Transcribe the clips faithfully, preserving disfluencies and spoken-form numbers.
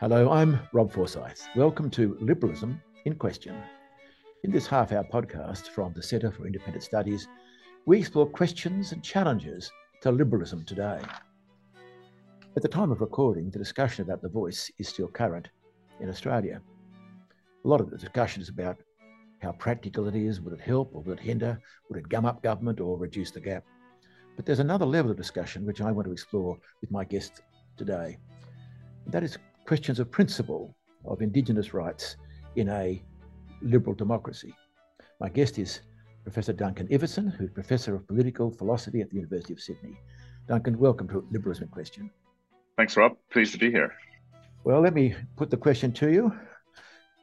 Hello, I'm Rob Forsyth. Welcome to Liberalism in Question. In this half-hour podcast from the Centre for Independent Studies, we explore questions and challenges to liberalism today. At the time of recording, the discussion about the voice is still current in Australia. A lot of the discussion is about how practical it is, would it help or would it hinder, would it gum up government or reduce the gap? But there's another level of discussion which I want to explore with my guest today. That is questions of principle of Indigenous rights in a liberal democracy. My guest is Professor Duncan Ivison, who's Professor of Political Philosophy at the University of Sydney. Duncan, welcome to Liberalism in Question. Thanks, Rob. Pleased to be here. Well, let me put the question to you.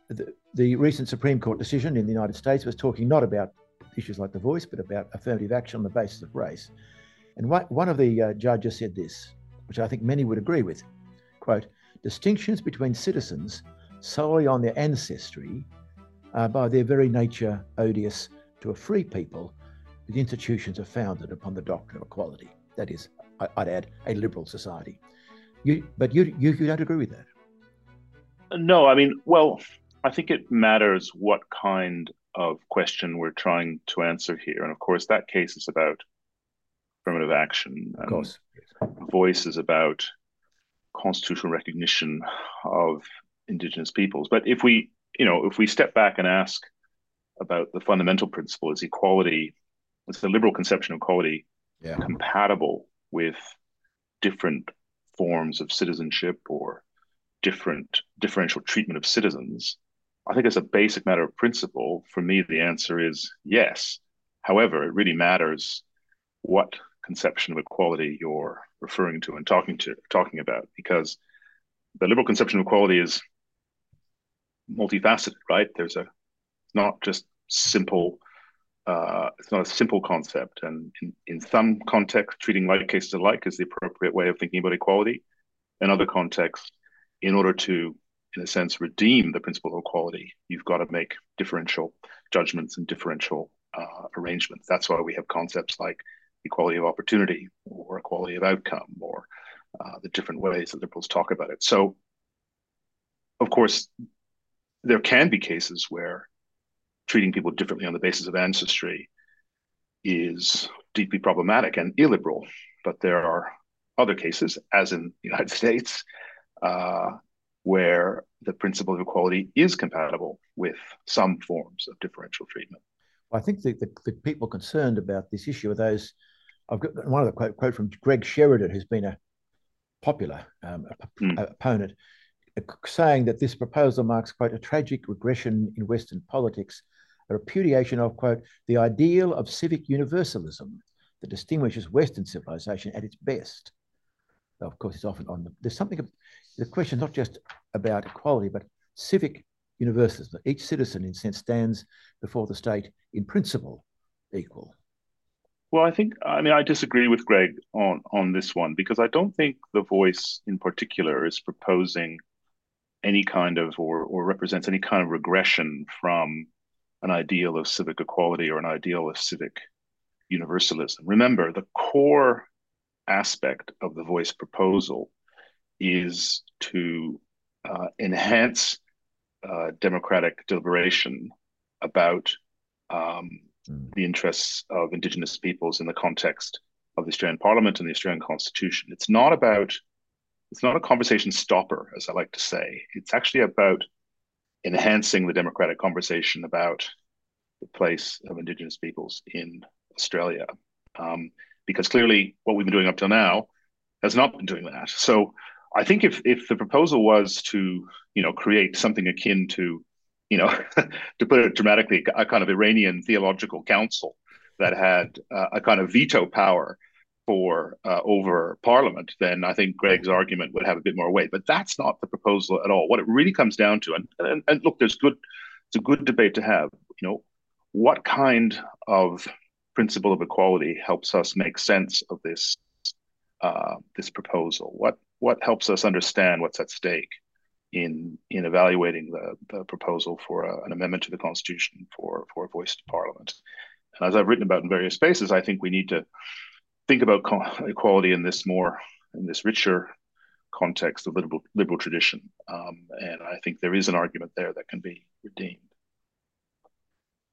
The, the recent Supreme Court decision in the United States was talking not about issues like the voice, but about affirmative action on the basis of race. And what, one of the uh, judges said this, which I think many would agree with, quote, "Distinctions between citizens solely on their ancestry are by their very nature odious to a free people whose institutions are founded upon the doctrine of equality." That is, I'd add, a liberal society. You, but you, you you don't agree with that? No, I mean, well, I think it matters what kind of question we're trying to answer here. And of course, that case is about affirmative action. Of course. Yes. Voice is about constitutional recognition of Indigenous peoples. But if we, you know, if we step back and ask about the fundamental principle, is equality, is the liberal conception of equality yeah. compatible with different forms of citizenship or different differential treatment of citizens? I think as a basic matter of principle, for me, the answer is yes. However, it really matters what conception of equality you're referring to and talking to talking about, because the liberal conception of equality is multifaceted, right? There's a it's not just simple. Uh, it's not a simple concept, and in, in some contexts, treating like cases alike is the appropriate way of thinking about equality. In other contexts, in order to, in a sense, redeem the principle of equality, you've got to make differential judgments and differential uh, arrangements. That's why we have concepts like equality of opportunity or equality of outcome or uh, the different ways that liberals talk about it. So, of course, there can be cases where treating people differently on the basis of ancestry is deeply problematic and illiberal. But there are other cases, as in the United States, uh, where the principle of equality is compatible with some forms of differential treatment. I think the, the, the people concerned about this issue are those. I've got one other quote, quote from Greg Sheridan, who's been a popular um, mm. opponent, saying that this proposal marks, quote, "a tragic regression in Western politics, a repudiation of, quote, the ideal of civic universalism that distinguishes Western civilization at its best." Now, of course, it's often on the, there's something, the question not just about equality, but civic universalism. Each citizen, in a sense, stands before the state in principle equal. Well, I think, I mean, I disagree with Greg on, on this one, because I don't think the voice in particular is proposing any kind of, or, or represents any kind of regression from an ideal of civic equality or an ideal of civic universalism. Remember, the core aspect of the voice proposal is to uh, enhance Uh, democratic deliberation about um, mm. the interests of Indigenous peoples in the context of the Australian Parliament and the Australian Constitution. It's not about, it's not a conversation stopper, as I like to say. It's actually about enhancing the democratic conversation about the place of Indigenous peoples in Australia. Um, because clearly what we've been doing up till now has not been doing that. So I think if if the proposal was to, you know, create something akin to, you know, to put it dramatically, a kind of Iranian theological council that had uh, a kind of veto power for uh, over Parliament, then I think Greg's argument would have a bit more weight. But that's not the proposal at all. What it really comes down to, and and, and look, there's good, it's a good debate to have. You know, what kind of principle of equality helps us make sense of this uh, this proposal? What What helps us understand what's at stake in in evaluating the, the proposal for a, an amendment to the Constitution for, for a voice to Parliament? And as I've written about in various spaces, I think we need to think about co- equality in this more, in this richer context of liberal, liberal tradition. Um, and I think there is an argument there that can be redeemed.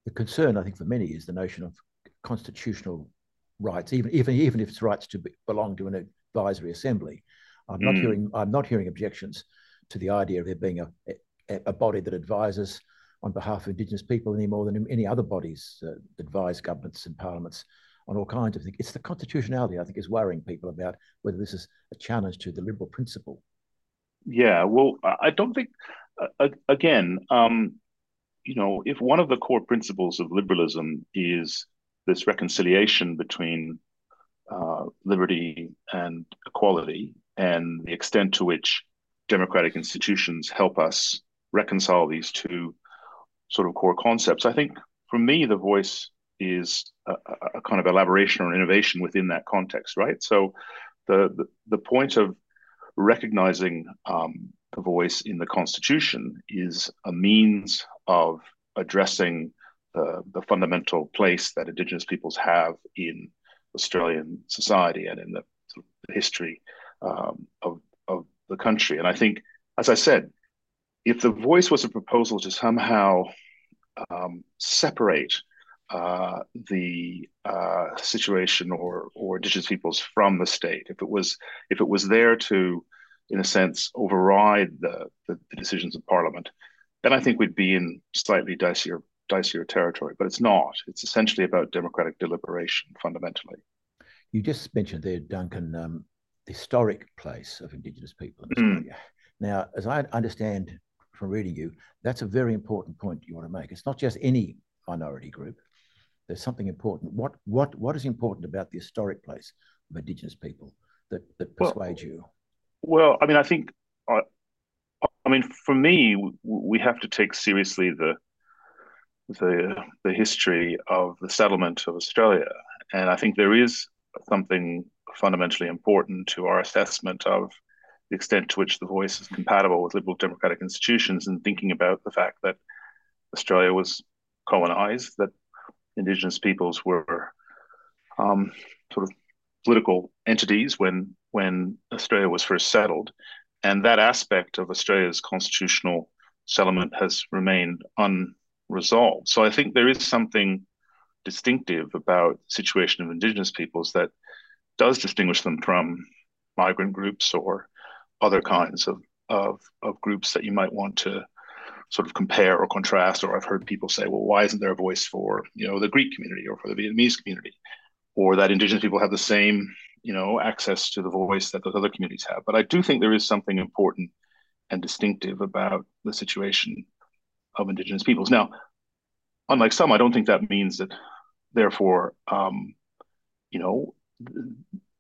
The concern, I think, for many is the notion of constitutional rights, even even even if it's rights to be, belong to an advisory assembly. I'm not mm. hearing I'm not hearing objections to the idea of there being a, a a body that advises on behalf of Indigenous people any more than any other bodies uh, advise governments and parliaments on all kinds of things. It's the constitutionality, I think, is worrying people about whether this is a challenge to the liberal principle. Yeah, well, I don't think, uh, again, um, you know, if one of the core principles of liberalism is this reconciliation between uh, liberty and equality, and the extent to which democratic institutions help us reconcile these two sort of core concepts, I think for me, the voice is a, a kind of elaboration or innovation within that context, right? So the, the, the point of recognizing um, the voice in the Constitution is a means of addressing the, the fundamental place that Indigenous peoples have in Australian society and in the, sort of the history um, of, of the country. And I think, as I said, if the voice was a proposal to somehow um, separate uh, the uh, situation or or Indigenous peoples from the state, if it was if it was there to, in a sense, override the the, the decisions of Parliament, then I think we'd be in slightly dicier dicier territory. But it's not. It's essentially about democratic deliberation fundamentally. You just mentioned there, Duncan, um, the historic place of Indigenous people in Australia. Now, as I understand from reading you, that's a very important point you want to make. It's not just any minority group. There's something important. What what what is important about the historic place of Indigenous people that that persuades well, you? Well, I mean, I think, I, I mean, for me, we have to take seriously the the the history of the settlement of Australia, and I think there is something fundamentally important to our assessment of the extent to which the voice is compatible with liberal democratic institutions, and thinking about the fact that Australia was colonized, that Indigenous peoples were um, sort of political entities when when Australia was first settled, and that aspect of Australia's constitutional settlement has remained unresolved. So I think there is something distinctive about the situation of Indigenous peoples that does distinguish them from migrant groups or other kinds of, of of groups that you might want to sort of compare or contrast. Or I've heard people say, well, why isn't there a voice for, you know, the Greek community or for the Vietnamese community, or that Indigenous people have the same, you know, access to the voice that those other communities have? But I do think there is something important and distinctive about the situation of Indigenous peoples. Now, unlike some, I don't think that means that, therefore, um, you know,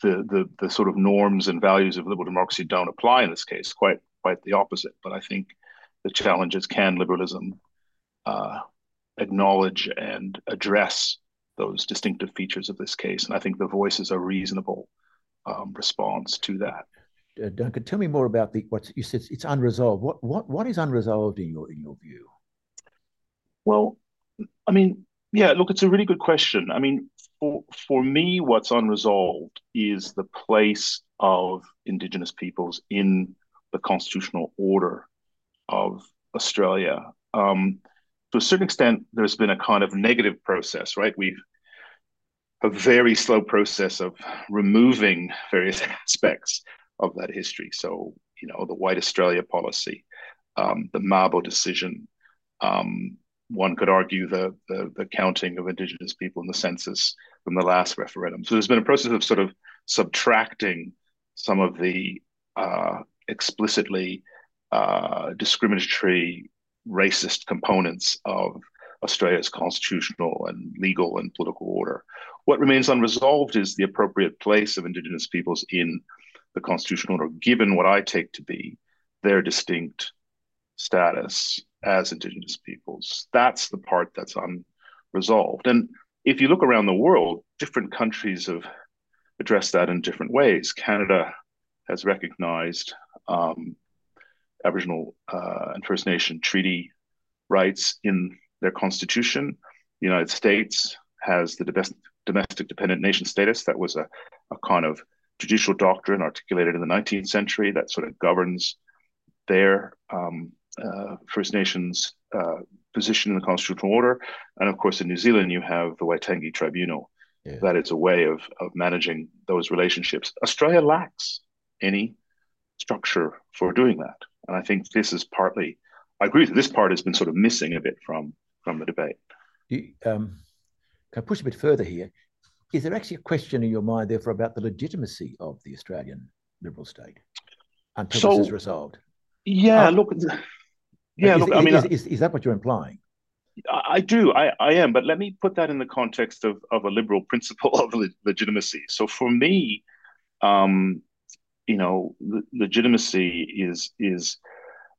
The, the the sort of norms and values of liberal democracy don't apply in this case. Quite quite the opposite. But I think the challenge is, can liberalism uh, acknowledge and address those distinctive features of this case? And I think the voice is a reasonable um, response to that. Uh, Duncan, tell me more about the what you said. It's unresolved. What what what is unresolved in your in your view? Well, I mean, yeah. Look, it's a really good question. I mean, for for me, what's unresolved is the place of Indigenous peoples in the constitutional order of Australia. Um, to a certain extent, there's been a kind of negative process, right? We've a very slow process of removing various aspects of that history. So, you know, the White Australia policy, um, the Mabo decision, um, one could argue the, the the counting of Indigenous people in the census from the last referendum. So there's been a process of sort of subtracting some of the uh, explicitly uh, discriminatory, racist components of Australia's constitutional and legal and political order. What remains unresolved is the appropriate place of Indigenous peoples in the constitutional order, given what I take to be their distinct status as Indigenous peoples. That's the part that's unresolved. And if you look around the world, different countries have addressed that in different ways. Canada has recognized um, Aboriginal uh, and First Nation treaty rights in their constitution. The United States has the domestic dependent nation status. That was a, a kind of judicial doctrine articulated in the nineteenth century that sort of governs their um, uh, First Nations uh, position in the constitutional order. And of course, in New Zealand, you have the Waitangi Tribunal. Yeah. That it's a way of, of managing those relationships. Australia lacks any structure for doing that. And I think this is partly, I agree with you, this part has been sort of missing a bit from, from the debate. You, um, can I push a bit further here? Is there actually a question in your mind, therefore, about the legitimacy of the Australian Liberal state until so, this is resolved? Yeah, um, look, yeah, is, look, is, I mean, is, is, is that what you're implying? I do, I, I am, but let me put that in the context of, of a liberal principle of le legitimacy. So for me, um, you know, le legitimacy is is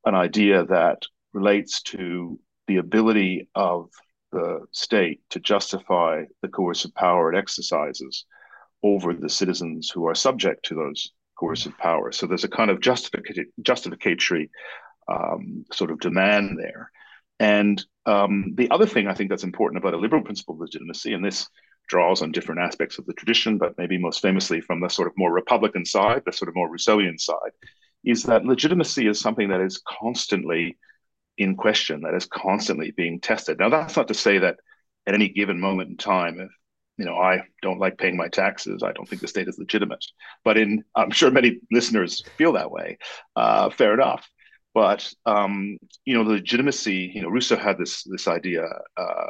an idea that relates to the ability of the state to justify the coercive power it exercises over the citizens who are subject to those coercive powers. So there's a kind of justific justificatory um, sort of demand there. And um, the other thing I think that's important about a liberal principle of legitimacy, and this draws on different aspects of the tradition, but maybe most famously from the sort of more Republican side, the sort of more Rousseauian side, is that legitimacy is something that is constantly in question, that is constantly being tested. Now, that's not to say that at any given moment in time, if you know, I don't like paying my taxes, I don't think the state is legitimate. But in, I'm sure many listeners feel that way. Uh, fair enough. But, um, you know, the legitimacy, you know, Rousseau had this this idea uh,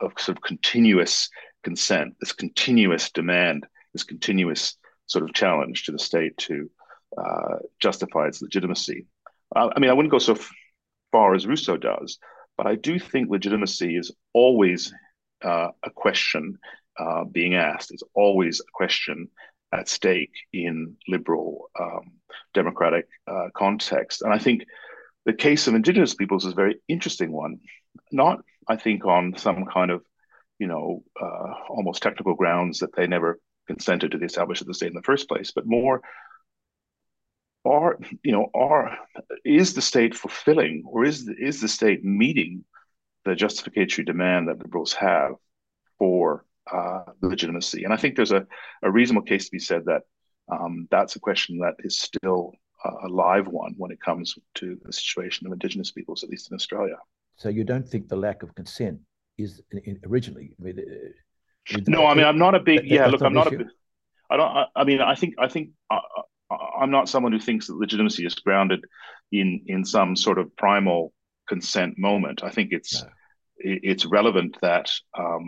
of sort of continuous consent, this continuous demand, this continuous sort of challenge to the state to uh, justify its legitimacy. Uh, I mean, I wouldn't go so far as Rousseau does, but I do think legitimacy is always uh, a question uh, being asked. It's always a question at stake in liberal um, democratic uh, context. And I think the case of Indigenous peoples is a very interesting one, not, I think, on some kind of, you know, uh, almost technical grounds that they never consented to the establishment of the state in the first place, but more, are, you know, are, is the state fulfilling or is the, is the state meeting the justificatory demand that liberals have for Uh, legitimacy? And I think there's a, a reasonable case to be said that um, that's a question that is still uh, a live one when it comes to the situation of Indigenous peoples, at least in Australia. So you don't think the lack of consent is in, originally? I mean, uh, no, I mean I'm not a big that, yeah. Look, I'm not issue? a. Big, I don't. I, I mean, I think I think I, I, I'm not someone who thinks that legitimacy is grounded in in some sort of primal consent moment. I think it's no. it, it's relevant that um,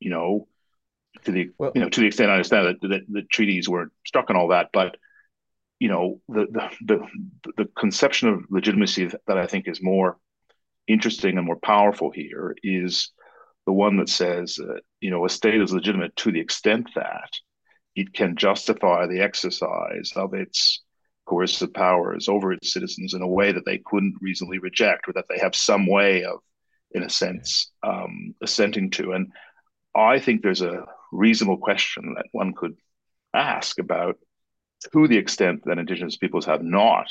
you know. To the well, you know to the extent I understand that the, the treaties were struck and all that, but you know the, the the the conception of legitimacy that I think is more interesting and more powerful here is the one that says uh, you know a state is legitimate to the extent that it can justify the exercise of its coercive powers over its citizens in a way that they couldn't reasonably reject, or that they have some way of, in a sense, um, assenting to. And I think there's a reasonable question that one could ask about to the extent that Indigenous peoples have not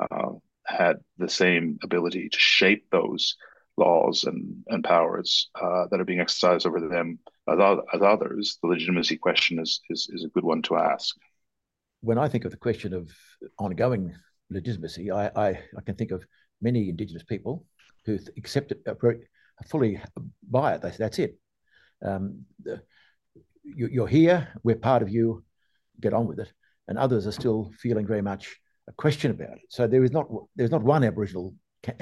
uh, had the same ability to shape those laws and, and powers uh, that are being exercised over them as, as others. The legitimacy question is, is, is a good one to ask. When I think of the question of ongoing legitimacy, I, I, I can think of many Indigenous people who accept it, fully buy it. They say, that's it. Um, the, you, you're here, we're part of you, get on with it. And others are still feeling very much a question about it. So there is not there's not one Aboriginal,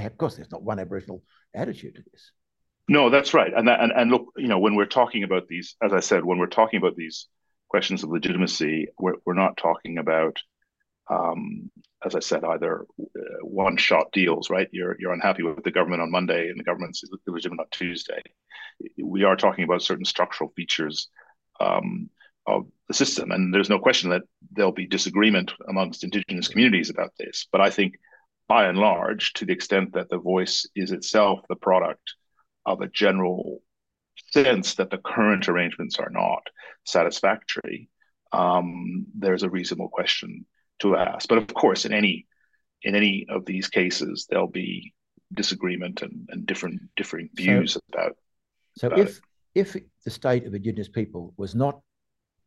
of course, there's not one Aboriginal attitude to this. No, that's right. And, that, and and look, you know, when we're talking about these, as I said, when we're talking about these questions of legitimacy, we're we're not talking about, um, as I said, either one-shot deals, right? You're you're unhappy with the government on Monday and the government's illegitimate on Tuesday. We are talking about certain structural features um, of the system, and there's no question that there'll be disagreement amongst Indigenous communities about this. But I think, by and large, to the extent that the voice is itself the product of a general sense that the current arrangements are not satisfactory, um, there's a reasonable question to ask. But of course, in any in any of these cases, there'll be disagreement and, and different differing views so, about. So, about if it. if the state of Indigenous people was not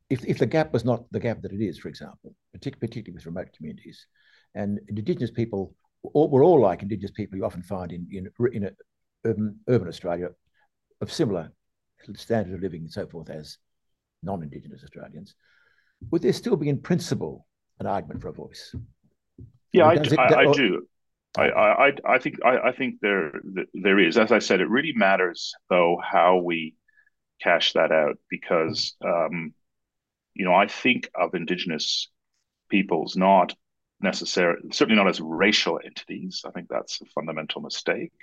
if, if the gap was not the gap that it is, for example, particularly, particularly with remote communities, and Indigenous people, all, we're all like Indigenous people you often find in, in, in a, urban, urban Australia of similar standard of living and so forth as non-Indigenous Australians, would there still be in principle an argument for a voice? Yeah, I, it, I, I do. I, I, I think I, I think there there is. As I said, it really matters though how we cash that out, because um, you know, I think of Indigenous peoples not necessarily, certainly not as racial entities. I think that's a fundamental mistake.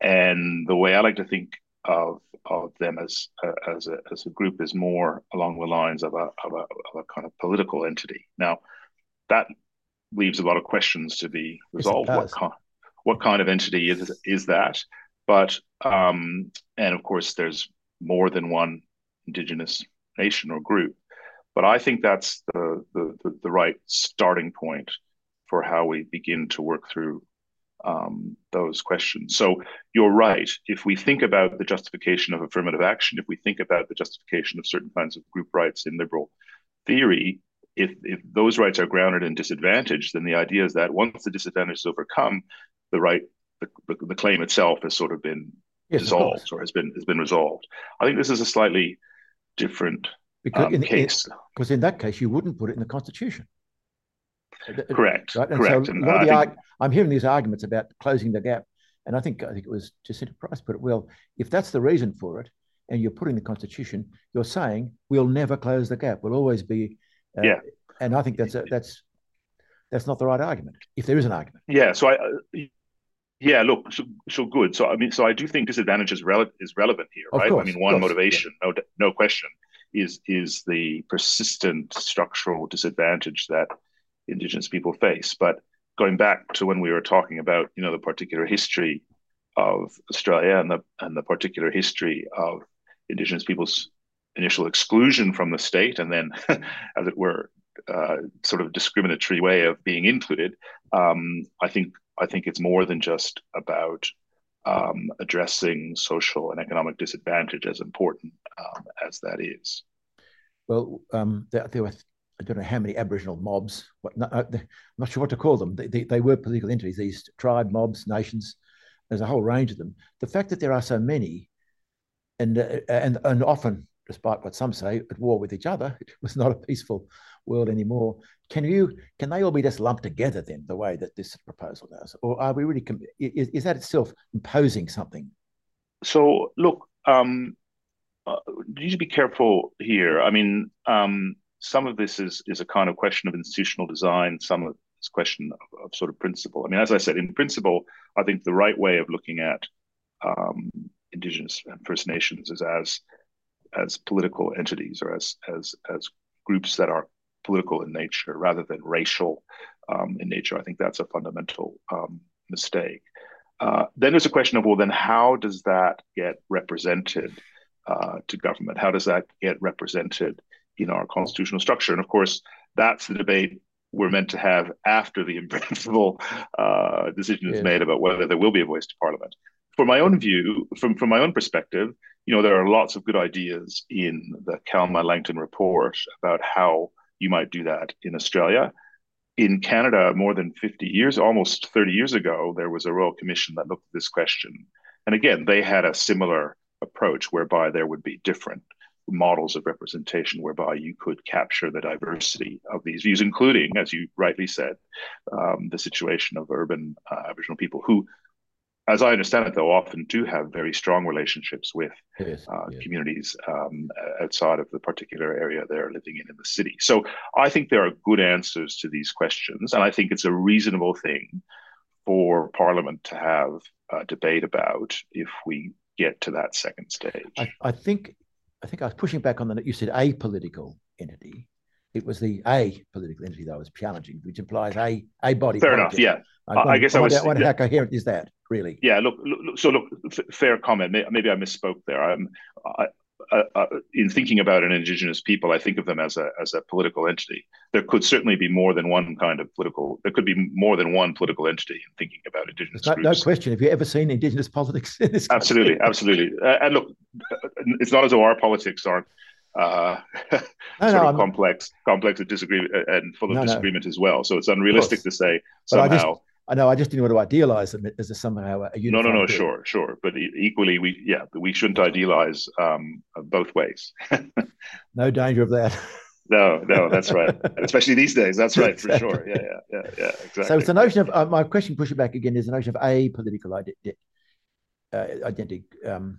And the way I like to think of of them as uh, as a as a group is more along the lines of a of a, of a kind of political entity. Now that leaves a lot of questions to be resolved. Yes, what kind, what kind of entity is is that? But um, and of course, there's more than one Indigenous nation or group. But I think that's the the the, the right starting point for how we begin to work through um, those questions. So you're right. If we think about the justification of affirmative action, if we think about the justification of certain kinds of group rights in liberal theory, If, if those rights are grounded in disadvantage, then the idea is that once the disadvantage is overcome, the right, the, the, the claim itself has sort of been yes, dissolved of or has been has been resolved. I think this is a slightly different because um, in, case. Because in that case, you wouldn't put it in the Constitution. Correct. Right? And correct. So and I think, arg- I'm hearing these arguments about closing the gap, and I think I think it was Jacinta Price put it well. If that's the reason for it, and you're putting the Constitution, you're saying we'll never close the gap. We'll always be. Uh, yeah, and I think that's a, that's that's not the right argument, if there is an argument. Yeah. So I, uh, yeah. Look, so, so good. So I mean, so I do think disadvantage is relevant is relevant here, right? Course, I mean, one course, motivation, yeah. no no question, is is the persistent structural disadvantage that Indigenous people face. But going back to when we were talking about, you know, the particular history of Australia and the and the particular history of Indigenous people's initial exclusion from the state, and then, as it were, uh, sort of discriminatory way of being included. Um, I think I think it's more than just about um, addressing social and economic disadvantage, as important um, as that is. Well, um, there, there were I don't know how many Aboriginal mobs. What, no, I'm not sure what to call them. They, they, they were political entities. These tribe mobs, nations. There's a whole range of them. The fact that there are so many, and uh, and and often, despite what some say, at war with each other, it was not a peaceful world anymore. Can you? Can they all be just lumped together then, the way that this proposal does? Or are we really? Is, is that itself imposing something? So look, um, uh, you should be careful here. I mean, um, some of this is is a kind of question of institutional design. Some of this question of, of sort of principle. I mean, as I said, in principle, I think the right way of looking at um, Indigenous and First Nations is as as political entities, or as as as groups that are political in nature rather than racial um, in nature. I think that's a fundamental um, mistake. Uh, then there's a question of, well, then how does that get represented uh, to government? How does that get represented in our constitutional structure? And of course, that's the debate we're meant to have after the in-principle uh, decision is yeah. made about whether there will be a voice to Parliament. From my own view, from, from my own perspective, you know, there are lots of good ideas in the Calma Langton report about how you might do that in Australia. In Canada, more than fifty years, almost thirty years ago, there was a Royal Commission that looked at this question. And again, they had a similar approach whereby there would be different models of representation whereby you could capture the diversity of these views, including, as you rightly said, um, the situation of urban uh, Aboriginal people who, as I understand it, though, often do have very strong relationships with yes, uh, yes. communities um, outside of the particular area they're living in in the city. So I think there are good answers to these questions, and I think it's a reasonable thing for Parliament to have a debate about if we get to that second stage. I, I think I think I was pushing back on the, you said apolitical entity. It was the a political entity that I was challenging, which implies a a body. Fair enough. Yeah, I, I, I guess I was. Out, yeah. How coherent is that, really? Yeah. Look. look so look. F- fair comment. Maybe I misspoke there. I'm. I, I, I, in thinking about an Indigenous people, I think of them as a as a political entity. There could certainly be more than one kind of political. There could be more than one political entity in thinking about Indigenous. No, no question. Have you ever seen Indigenous politics in this country? Absolutely. Absolutely. Uh, and look, it's not as though our politics aren't uh, no, sort no, of I'm... complex, complex and disagreement and full of no, disagreement no. as well. So it's unrealistic to say somehow. I know. I just didn't want to idealize them as a somehow a unified. No, no, no. Group. Sure, sure. But equally, we yeah, we shouldn't idealize um, both ways. No danger of that. No, no, that's right. Especially these days, that's right exactly. for sure. Yeah, yeah, yeah, yeah. Exactly. So it's the notion of uh, my question. Push it back again. Is the notion of apolitical identity. Uh, identity um,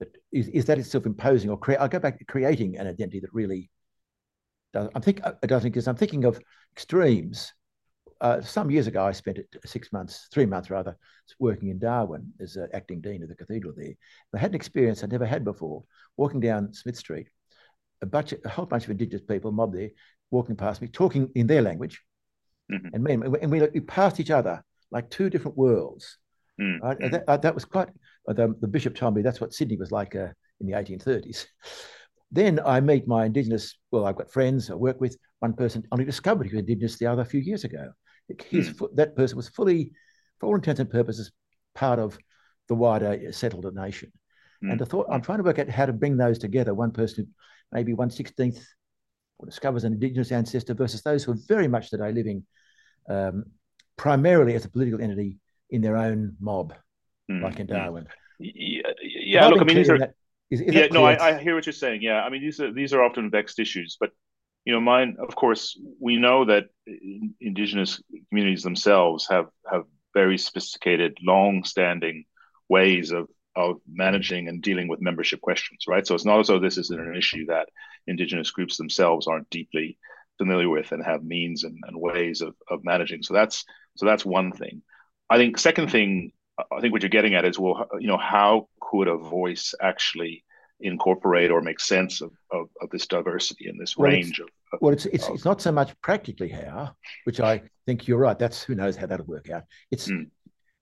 but is is that itself imposing or create? I go back to creating an identity that really. Does, I'm think. I don't think is. I'm thinking of extremes. Uh, some years ago, I spent it six months, three months rather, working in Darwin as an acting dean of the cathedral there. And I had an experience I'd never had before, walking down Smith Street, a, bunch, a whole bunch of Indigenous people, mob there, walking past me, talking in their language. Mm-hmm. And, men, and we, we passed each other like two different worlds. Mm-hmm. Right? And that, uh, that was quite, uh, the, the bishop told me that's what Sydney was like uh, in the eighteen thirties. Then I meet my Indigenous, well, I've got friends I work with. One person only discovered he was Indigenous the other a few years ago. His, mm. That person was fully, for all intents and purposes, part of the wider settled nation. Mm. And I thought, I'm trying to work out how to bring those together. One person who maybe one sixteenth or discovers an Indigenous ancestor versus those who are very much today living um, primarily as a political entity in their own mob, mm. like in Darwin. Yeah, yeah look, I mean, these are... That, is, is yeah, no, I, I hear what you're saying. Yeah, I mean, these are, these are often vexed issues, but you know, mine, of course, we know that Indigenous communities themselves have, have very sophisticated, long-standing ways of, of managing and dealing with membership questions, right? So it's not as though this isn't an issue that Indigenous groups themselves aren't deeply familiar with and have means and, and ways of, of managing. So that's so that's one thing. I think second thing, I think what you're getting at is, well, you know, how could a voice actually incorporate or make sense of, of, of this diversity and this well, range of, of well it's it's, of, it's not so much practically how, which I think you're right, that's who knows how that'll work out. It's mm.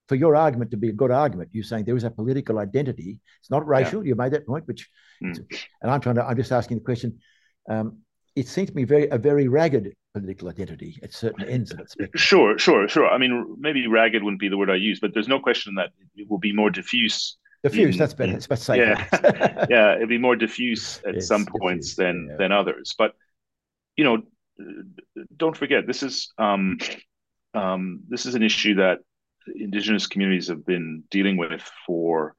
for your argument to be a good argument, you're saying there is a political identity, it's not racial. Yeah. You made that point, which mm. and I'm trying to I'm just asking the question. Um it seems to me very a very ragged political identity at certain ends of its spectrum. Sure, sure, sure. I mean, maybe ragged wouldn't be the word I use, but there's no question that it will be more diffuse. Diffuse, mm, that's better. It's about safe. Yeah, yeah, it'd be more diffuse at yes, some points diffuse, than yeah. than others. But you know, don't forget this is um, um, this is an issue that Indigenous communities have been dealing with for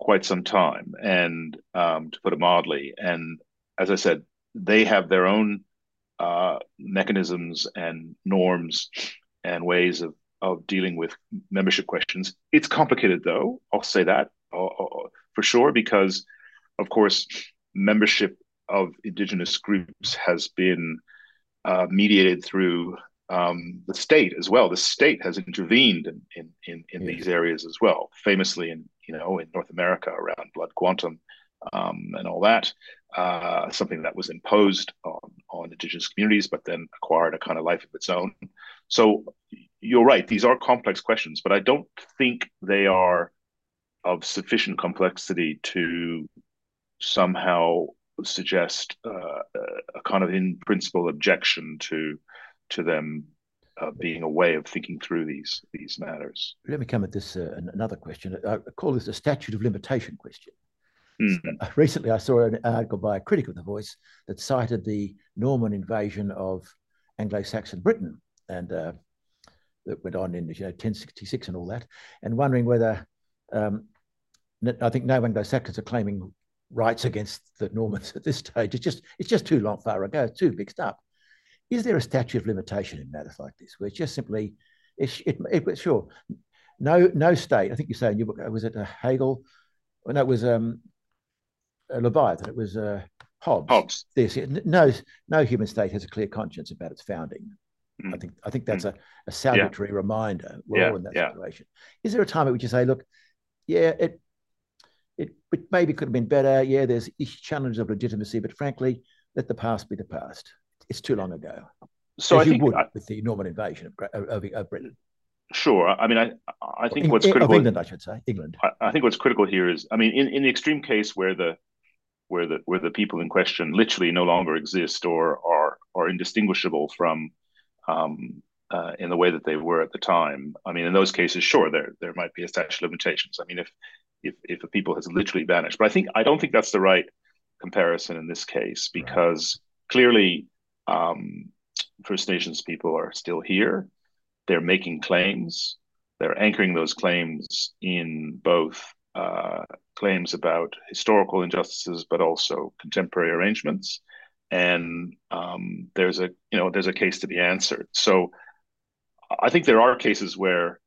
quite some time, and um, to put it mildly, and as I said, they have their own uh, mechanisms and norms and ways of of dealing with membership questions. It's complicated, though. I'll say that. Oh, for sure, because of course membership of Indigenous groups has been uh, mediated through um, the state as well. The state has intervened in in, in, in yeah. these areas as well, famously in you know in North America around blood quantum um, and all that. Uh, something that was imposed on on Indigenous communities, but then acquired a kind of life of its own. So you're right; these are complex questions, but I don't think they are of sufficient complexity to somehow suggest uh, a kind of in principle objection to to them uh, being a way of thinking through these these matters. Let me come at this uh, another question. I call this a statute of limitation question. Mm-hmm. So recently, I saw an article by a critic of the Voice that cited the Norman invasion of Anglo-Saxon Britain and uh, that went on in you know ten sixty-six and all that, and wondering whether Um, I think no Anglo-Saxons are claiming rights against the Normans at this stage. It's just it's just too long, far ago, too mixed up. Is there a statute of limitation in matters like this, where it's just simply, it, it, it sure, no no state. I think you say in your book, was it a Hegel? Well, no, it was um, a Leviathan. It was uh, Hobbes. Hobbes. This no no human state has a clear conscience about its founding. Mm. I think I think that's mm. a, a salutary yeah. reminder. We're yeah. all in that yeah. situation. Is there a time at which you say, look? Yeah, it, it it maybe could have been better. Yeah, there's challenges of legitimacy, but frankly, let the past be the past. It's too long ago. So As I you think would I, with the Norman invasion of, of, of Britain. Sure. I mean, I I think in, what's critical of England, I should say England. I, I think what's critical here is, I mean, in, in the extreme case where the where the where the people in question literally no longer exist or are are indistinguishable from. Um, Uh, in the way that they were at the time. I mean, in those cases, sure, there there might be a statute of limitations. I mean, if if if a people has literally vanished, but I think I don't think that's the right comparison in this case, because clearly um, First Nations people are still here. They're making claims. They're anchoring those claims in both uh, claims about historical injustices, but also contemporary arrangements. And um, there's a you know there's a case to be answered. So I think there are cases where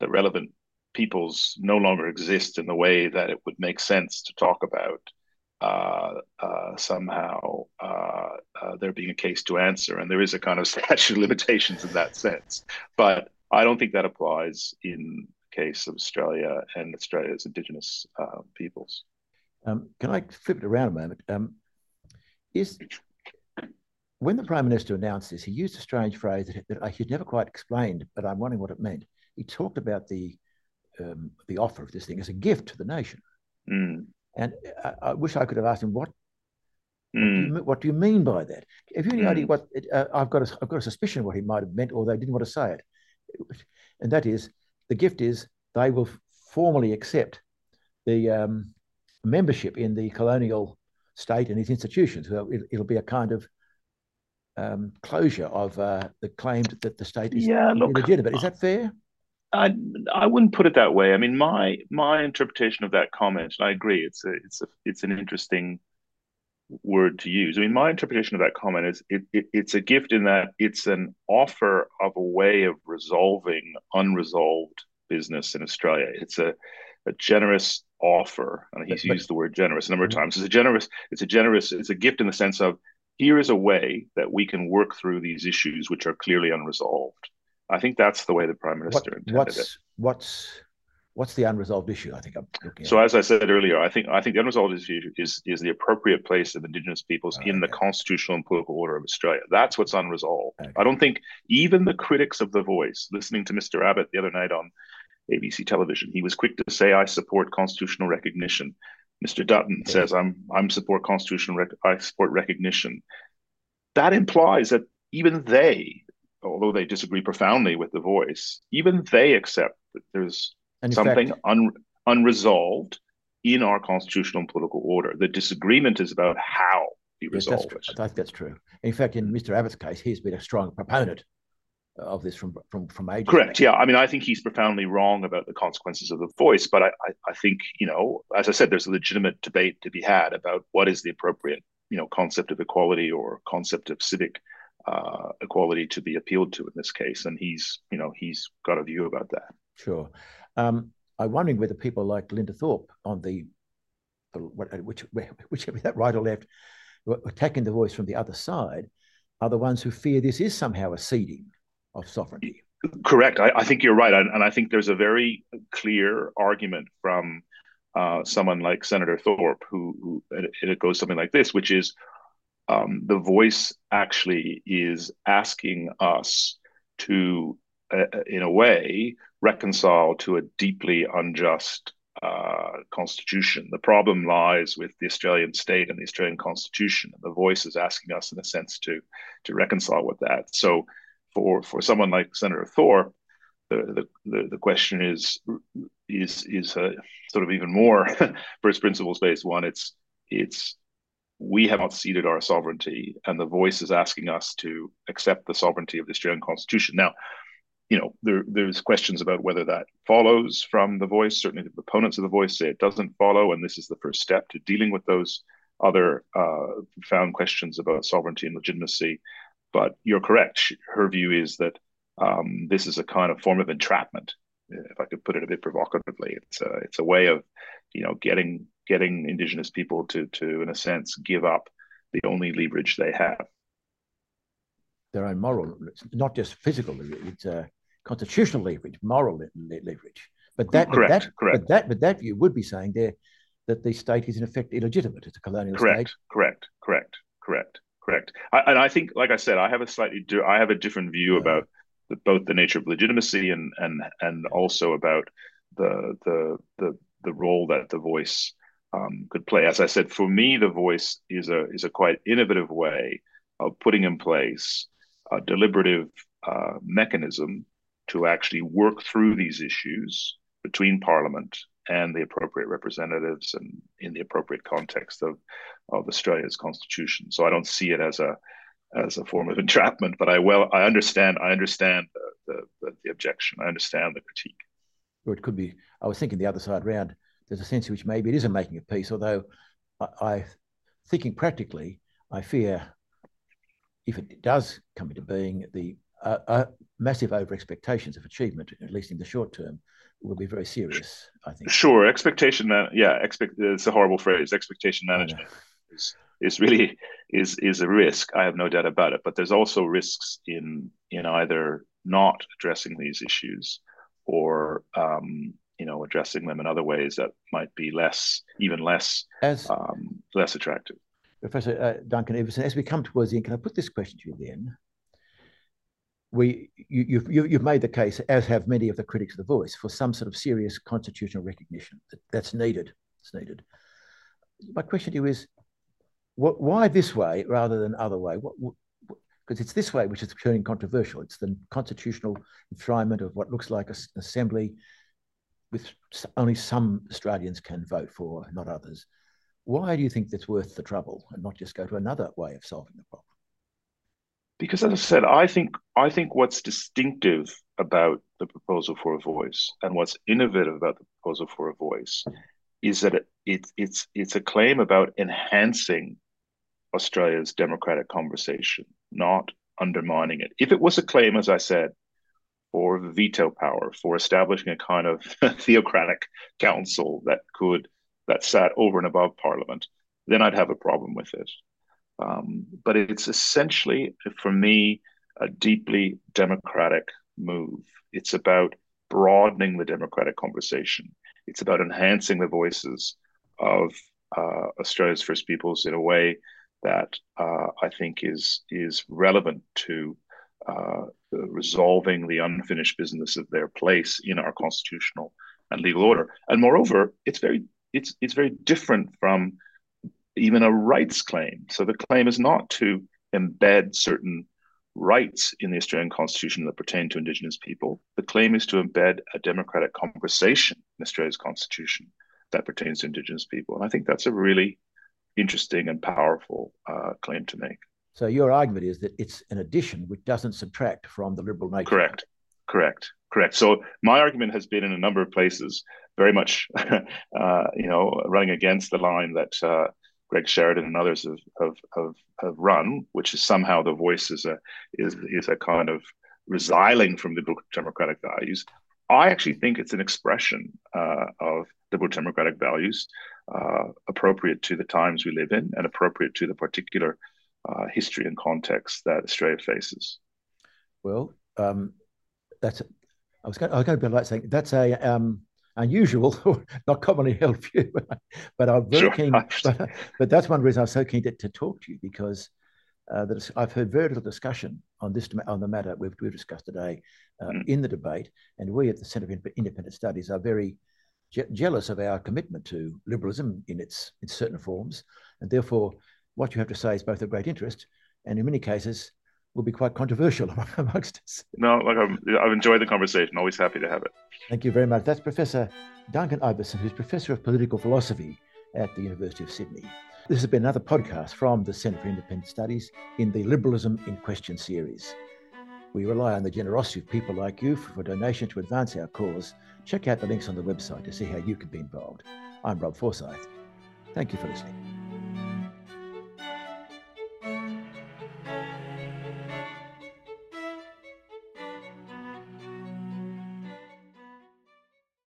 the relevant peoples no longer exist in the way that it would make sense to talk about uh, uh, somehow uh, uh, there being a case to answer. And there is a kind of statute of limitations in that sense. But I don't think that applies in the case of Australia and Australia's Indigenous uh, peoples. Um, can I flip it around a moment? Um, is when the Prime Minister announced this, he used a strange phrase that, that he'd never quite explained, but I'm wondering what it meant. He talked about the um, the offer of this thing as a gift to the nation. Mm. And I, I wish I could have asked him, what, mm. what, do you, what do you mean by that? Have you any mm. idea what, it, uh, I've got a, I've got a suspicion what he might have meant, although he didn't want to say it. And that is, the gift is they will formally accept the um, membership in the colonial state and its institutions. So it, it'll be a kind of um, closure of uh, the claim that the state is yeah, look, illegitimate. Is that fair? I I wouldn't put it that way. I mean, my my interpretation of that comment, and I agree, it's a, it's a, it's an interesting word to use. I mean, my interpretation of that comment is it, it it's a gift in that it's an offer of a way of resolving unresolved business in Australia. It's a, a generous offer, and he's but, used the word generous a number of times. It's a generous. It's a generous. It's a gift in the sense of here is a way that we can work through these issues which are clearly unresolved. I think that's the way the Prime Minister what, intended what's, it. What's what's the unresolved issue? I think I'm looking at. So as I said earlier, I think I think the unresolved issue is is the appropriate place of Indigenous peoples oh, in okay. the constitutional and political order of Australia. That's what's unresolved. Okay. I don't think even the critics of The Voice, listening to Mister Abbott the other night on A B C television, he was quick to say, "I support constitutional recognition." Mister Dutton okay. says, "I'm I'm support constitutional rec- I support recognition." That implies that even they, although they disagree profoundly with The Voice, even they accept that there's something fact, un, unresolved in our constitutional and political order. The disagreement is about how we resolve yes, it. I think that's true. In fact, in Mister Abbott's case, he's been a strong proponent of this from from from ages. Correct. Yeah. I mean, I think he's profoundly wrong about the consequences of The Voice, but I, I, I think, you know, as I said, there's a legitimate debate to be had about what is the appropriate, you know, concept of equality or concept of civic Uh, equality to be appealed to in this case, and he's, you know, he's got a view about that. Sure, um, I'm wondering whether people like Linda Thorpe on the, which whichever that right or left, attacking The Voice from the other side, are the ones who fear this is somehow a ceding of sovereignty. Correct. I, I think you're right, and, and I think there's a very clear argument from uh, someone like Senator Thorpe, who, who and it goes something like this, which is. Um, the Voice actually is asking us to, uh, in a way, reconcile to a deeply unjust uh, constitution. The problem lies with the Australian state and the Australian constitution. The Voice is asking us, in a sense, to to reconcile with that. So for for someone like Senator Thorpe, the the, the question is, is, is a sort of even more first principles-based one. It's it's... We have not ceded our sovereignty, and The Voice is asking us to accept the sovereignty of the Australian Constitution. Now, you know, there, there's questions about whether that follows from The Voice. Certainly the opponents of The Voice say it doesn't follow, and this is the first step to dealing with those other uh, profound questions about sovereignty and legitimacy. But you're correct. Her view is that um, this is a kind of form of entrapment, if I could put it a bit provocatively. It's a, it's a way of, you know, getting... getting Indigenous people to, to, in a sense, give up the only leverage they have. Their own moral, not just physical leverage, it's uh, constitutional leverage, moral leverage. But that, correct, but that, correct. But that, but that view would be saying there that the state is in effect illegitimate. It's a colonial correct, state. Correct, correct, correct, correct, correct. And I think, like I said, I have a slightly, I have a different view uh, about the, both the nature of legitimacy and and and also about the the the the role that The Voice Um, could play. As I said, for me, The Voice is a is a quite innovative way of putting in place a deliberative uh, mechanism to actually work through these issues between Parliament and the appropriate representatives and in the appropriate context of, of Australia's constitution. So I don't see it as a as a form of entrapment, but I well I understand I understand the the, the objection. I understand the critique. Or it could be. I was thinking the other side round. There's a sense in which maybe it is a making of peace, although I, I thinking practically, I fear if it does come into being, the uh, uh, massive over-expectations of achievement, at least in the short term, will be very serious, I think. Sure, expectation, man yeah, expect, it's a horrible phrase, expectation management is, is really, is is a risk, I have no doubt about it, but there's also risks in, in either not addressing these issues or, um, you know, addressing them in other ways that might be less, even less, as, um, less attractive. Professor uh, Duncan Ivison, as we come towards the end, can I put this question to you then? We, you, you've, you, you've made the case, as have many of the critics of The Voice, for some sort of serious constitutional recognition that, that's needed. It's needed. My question to you is, what, why this way rather than other way? Because it's this way which is turning controversial. It's the constitutional enshrinement of what looks like a, an assembly with only some Australians can vote for, not others. Why do you think that's worth the trouble and not just go to another way of solving the problem? Because, as I said, I think I think what's distinctive about the proposal for a voice and what's innovative about the proposal for a voice is that it, it it's it's a claim about enhancing Australia's democratic conversation, not undermining it. If it was a claim, as I said, for veto power, for establishing a kind of theocratic council that could that sat over and above Parliament, then I'd have a problem with it. Um, but it's essentially, for me, a deeply democratic move. It's about broadening the democratic conversation. It's about enhancing the voices of uh, Australia's First Peoples in a way that uh, I think is is relevant to uh, resolving the unfinished business of their place in our constitutional and legal order. And moreover, it's very it's it's very different from even a rights claim. So the claim is not to embed certain rights in the Australian Constitution that pertain to Indigenous people. The claim is to embed a democratic conversation in Australia's Constitution that pertains to Indigenous people. And I think that's a really interesting and powerful uh, claim to make. So your argument is that it's an addition which doesn't subtract from the liberal nature. Correct, correct, correct. So my argument has been in a number of places very much, uh, you know, running against the line that uh, Greg Sheridan and others have, have, have, have run, which is somehow the voice is a, is, is a kind of resiling from liberal democratic values. I actually think it's an expression uh, of liberal democratic values uh, appropriate to the times we live in and appropriate to the particular uh, history and context that Australia faces. Well, um, that's, I was going, I was going to be like saying that's a, um... unusual, not commonly held view, but I'm very sure. keen. But, but that's one reason I'm so keen to, to talk to you, because uh, that I've heard very little discussion on this on the matter we've, we've discussed today uh, mm. in the debate, and we at the Centre for Independent Studies are very je jealous of our commitment to liberalism in its in certain forms, and therefore what you have to say is both of great interest and in many cases will be quite controversial amongst us. No, like I'm, I've enjoyed the conversation. Always happy to have it. Thank you very much. That's Professor Duncan Ivison, who's Professor of Political Philosophy at the University of Sydney. This has been another podcast from the Centre for Independent Studies in the Liberalism in Question series. We rely on the generosity of people like you for donations to advance our cause. Check out the links on the website to see how you can be involved. I'm Rob Forsyth. Thank you for listening.